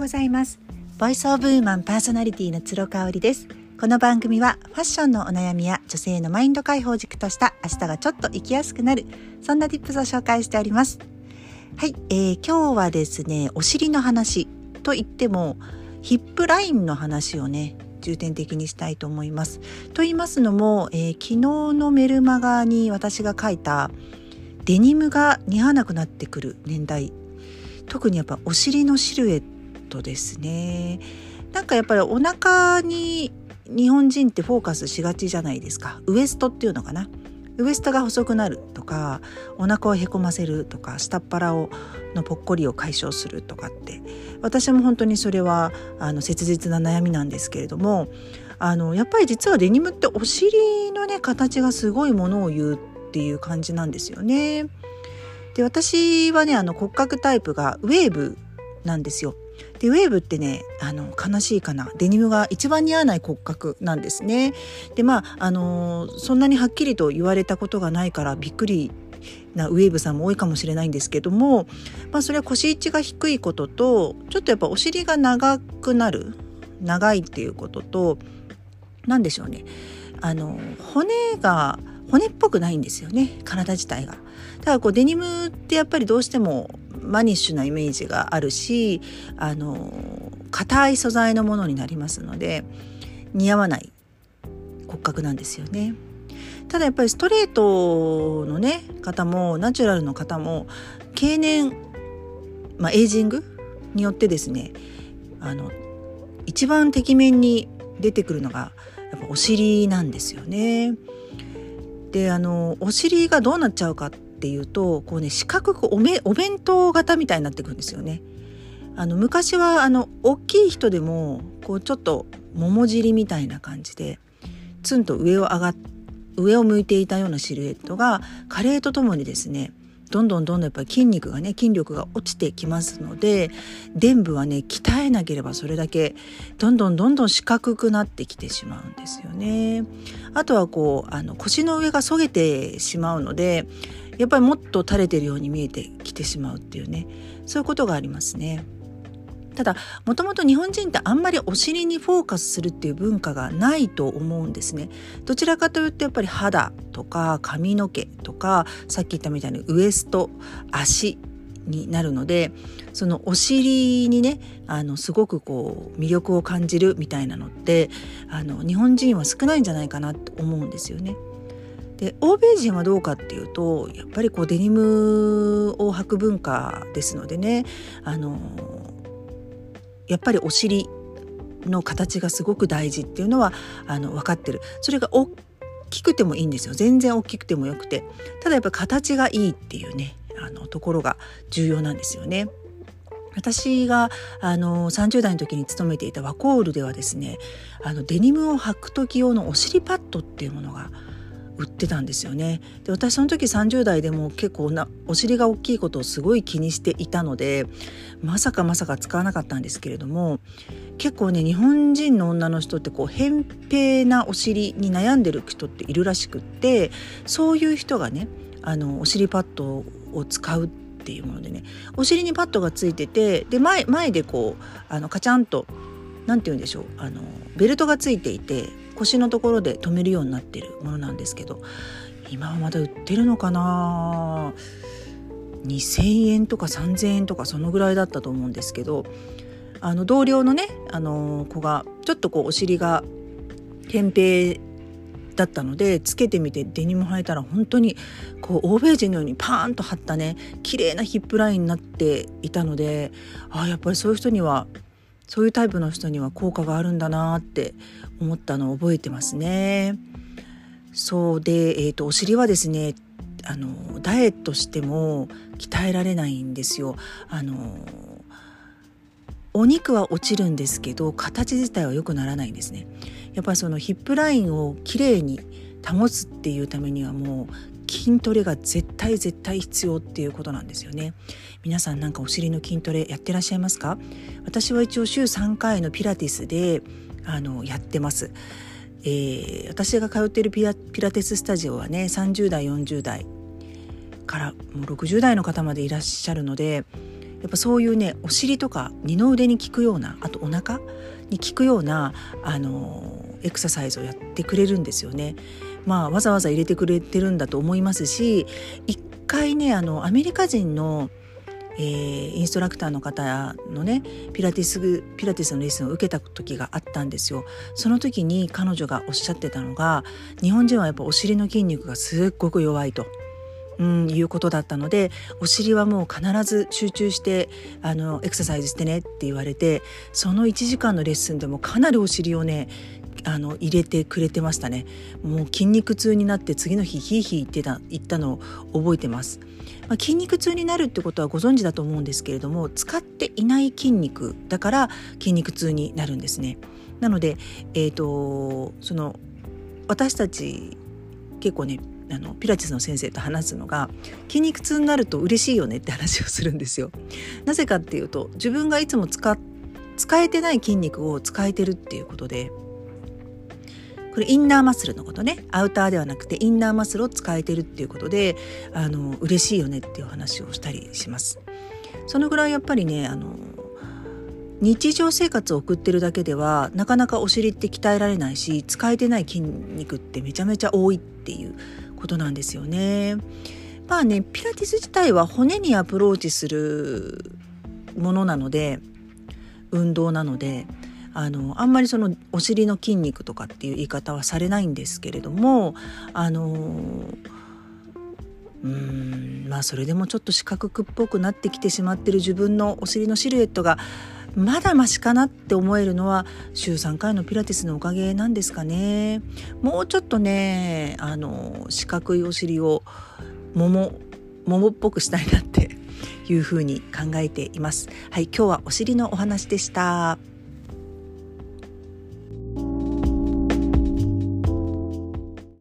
うございます。ボイスオブウーマンパーソナリティのつろかおりです。この番組はファッションのお悩みや女性のマインド解放軸とした明日がちょっと生きやすくなる、そんな tips を紹介しております。はい、今日はですね、お尻の話といってもヒップラインの話をね重点的にしたいと思います。と言いますのも、昨日のメルマガに私が書いたデニムが似合わなくなってくる年代、特にやっぱお尻のシルエットですね。なんかやっぱりお腹に日本人ってフォーカスしがちじゃないですか。ウエストっていうのかな、ウエストが細くなるとか、お腹をへこませるとか、下っ腹のぽっこりを解消するとかって、私も本当にそれは切実な悩みなんですけれども、やっぱり実はデニムってお尻のね形がすごいものを言うっていう感じなんですよね。で、私はね骨格タイプがウェーブなんですよ。でウェーブってね悲しいかな、デニムが一番似合わない骨格なんですね。でそんなにはっきりと言われたことがないからびっくりなウェーブさんも多いかもしれないんですけども、それは腰位置が低いことと、ちょっとやっぱお尻が長くなる、長いっていうことと、なんでしょうね、骨っぽくないんですよね、体自体が。だからデニムってやっぱりどうしてもマニッシュなイメージがあるし、硬い素材のものになりますので似合わない骨格なんですよね。ただやっぱりストレートのね方もナチュラルの方も経年、エイジングによってですね、一番てきめんに出てくるのがやっぱお尻なんですよね。でお尻がどうなっちゃうかっていうと、こうね四角くお弁当型みたいになってくるんですよね。昔は大きい人でもこうちょっと桃尻みたいな感じでツンと上を向いていたようなシルエットが加齢とともにですね、どんどんやっぱり筋力が落ちてきますので、臀部はね鍛えなければそれだけどんどん四角くなってきてしまうんですよね。あとは腰の上がそげてしまうので、やっぱりもっと垂れてるように見えてきてしまうっていうね、そういうことがありますね。ただもともと日本人ってあんまりお尻にフォーカスするっていう文化がないと思うんですね。どちらかというとやっぱり肌とか髪の毛とか、さっき言ったみたいにウエスト、足になるので、そのお尻にねすごく魅力を感じるみたいなのって日本人は少ないんじゃないかなと思うんですよね。で欧米人はどうかっていうと、やっぱりデニムを履く文化ですのでね、やっぱりお尻の形がすごく大事っていうのは分かってる。それが大きくてもいいんですよ。全然大きくてもよくて、ただやっぱ形がいいっていうねところが重要なんですよね。私が30代の時に勤めていたワコールではですね、デニムを履く時用のお尻パッドっていうものが売ってたんですよね。で私その時30代でも結構お尻が大きいことをすごい気にしていたので、まさか使わなかったんですけれども、結構ね日本人の女の人って扁平なお尻に悩んでる人っているらしくって、そういう人がねお尻パッドを使うっていうものでね、お尻にパッドがついてて、で前でカチャンとなんて言うんでしょう、ベルトがついていて腰のところで止めるようになっているものなんですけど、今はまだ売ってるのかな、2000円とか3000円とかそのぐらいだったと思うんですけど、同僚のね子がちょっとお尻が扁平だったのでつけてみて、デニム履いたら本当に欧米人のようにパーンと張ったね綺麗なヒップラインになっていたので、やっぱりそういうタイプの人には効果があるんだなって思ったのを覚えてますね。そうで、お尻はですねダイエットしても鍛えられないんですよ。お肉は落ちるんですけど形自体は良くならないんですね。やっぱりヒップラインをきれいに保つっていうためにはもう筋トレが絶対必要っていうことなんですよね。皆さんなんかお尻の筋トレやってらっしゃいますか？私は一応週3回のピラティスでやってます。私が通っているピラティススタジオはね30代40代からもう60代の方までいらっしゃるので、やっぱそういうね、お尻とか二の腕に効くような、あとお腹に効くようなエクササイズをやってくれるんですよね。まあわざわざ入れてくれてるんだと思いますし、一回ねアメリカ人のインストラクターの方のねピラティスのレッスンを受けた時があったんですよ。その時に彼女がおっしゃってたのが、日本人はやっぱお尻の筋肉がすっごく弱いと、いうことだったので、お尻はもう必ず集中してエクササイズしてねって言われて、その1時間のレッスンでもかなりお尻をね入れてくれてましたね。もう筋肉痛になって次の日ヒーヒー言ったのを覚えてます。まあ、筋肉痛になるってことはご存知だと思うんですけれども、使っていない筋肉だから筋肉痛になるんですね。なので、私たち結構ねピラティスの先生と話すのが、筋肉痛になると嬉しいよねって話をするんですよ。なぜかっていうと、自分がいつも使えてない筋肉を使えてるっていうことで、これインナーマッスルのことね、アウターではなくてインナーマッスルを使えてるっていうことで嬉しいよねっていう話をしたりします。そのぐらいやっぱりね日常生活を送ってるだけではなかなかお尻って鍛えられないし、使えてない筋肉ってめちゃめちゃ多いっていうことなんですよね。まあね、ピラティス自体は骨にアプローチするものなので、運動なのであんまりそのお尻の筋肉とかっていう言い方はされないんですけれども、まあそれでもちょっと四角くっぽくなってきてしまってる自分のお尻のシルエットがまだマシかなって思えるのは週3回のピラティスのおかげなんですかね。もうちょっとね四角いお尻を桃っぽくしたいなっていうふうに考えています。はい、今日はお尻のお話でした。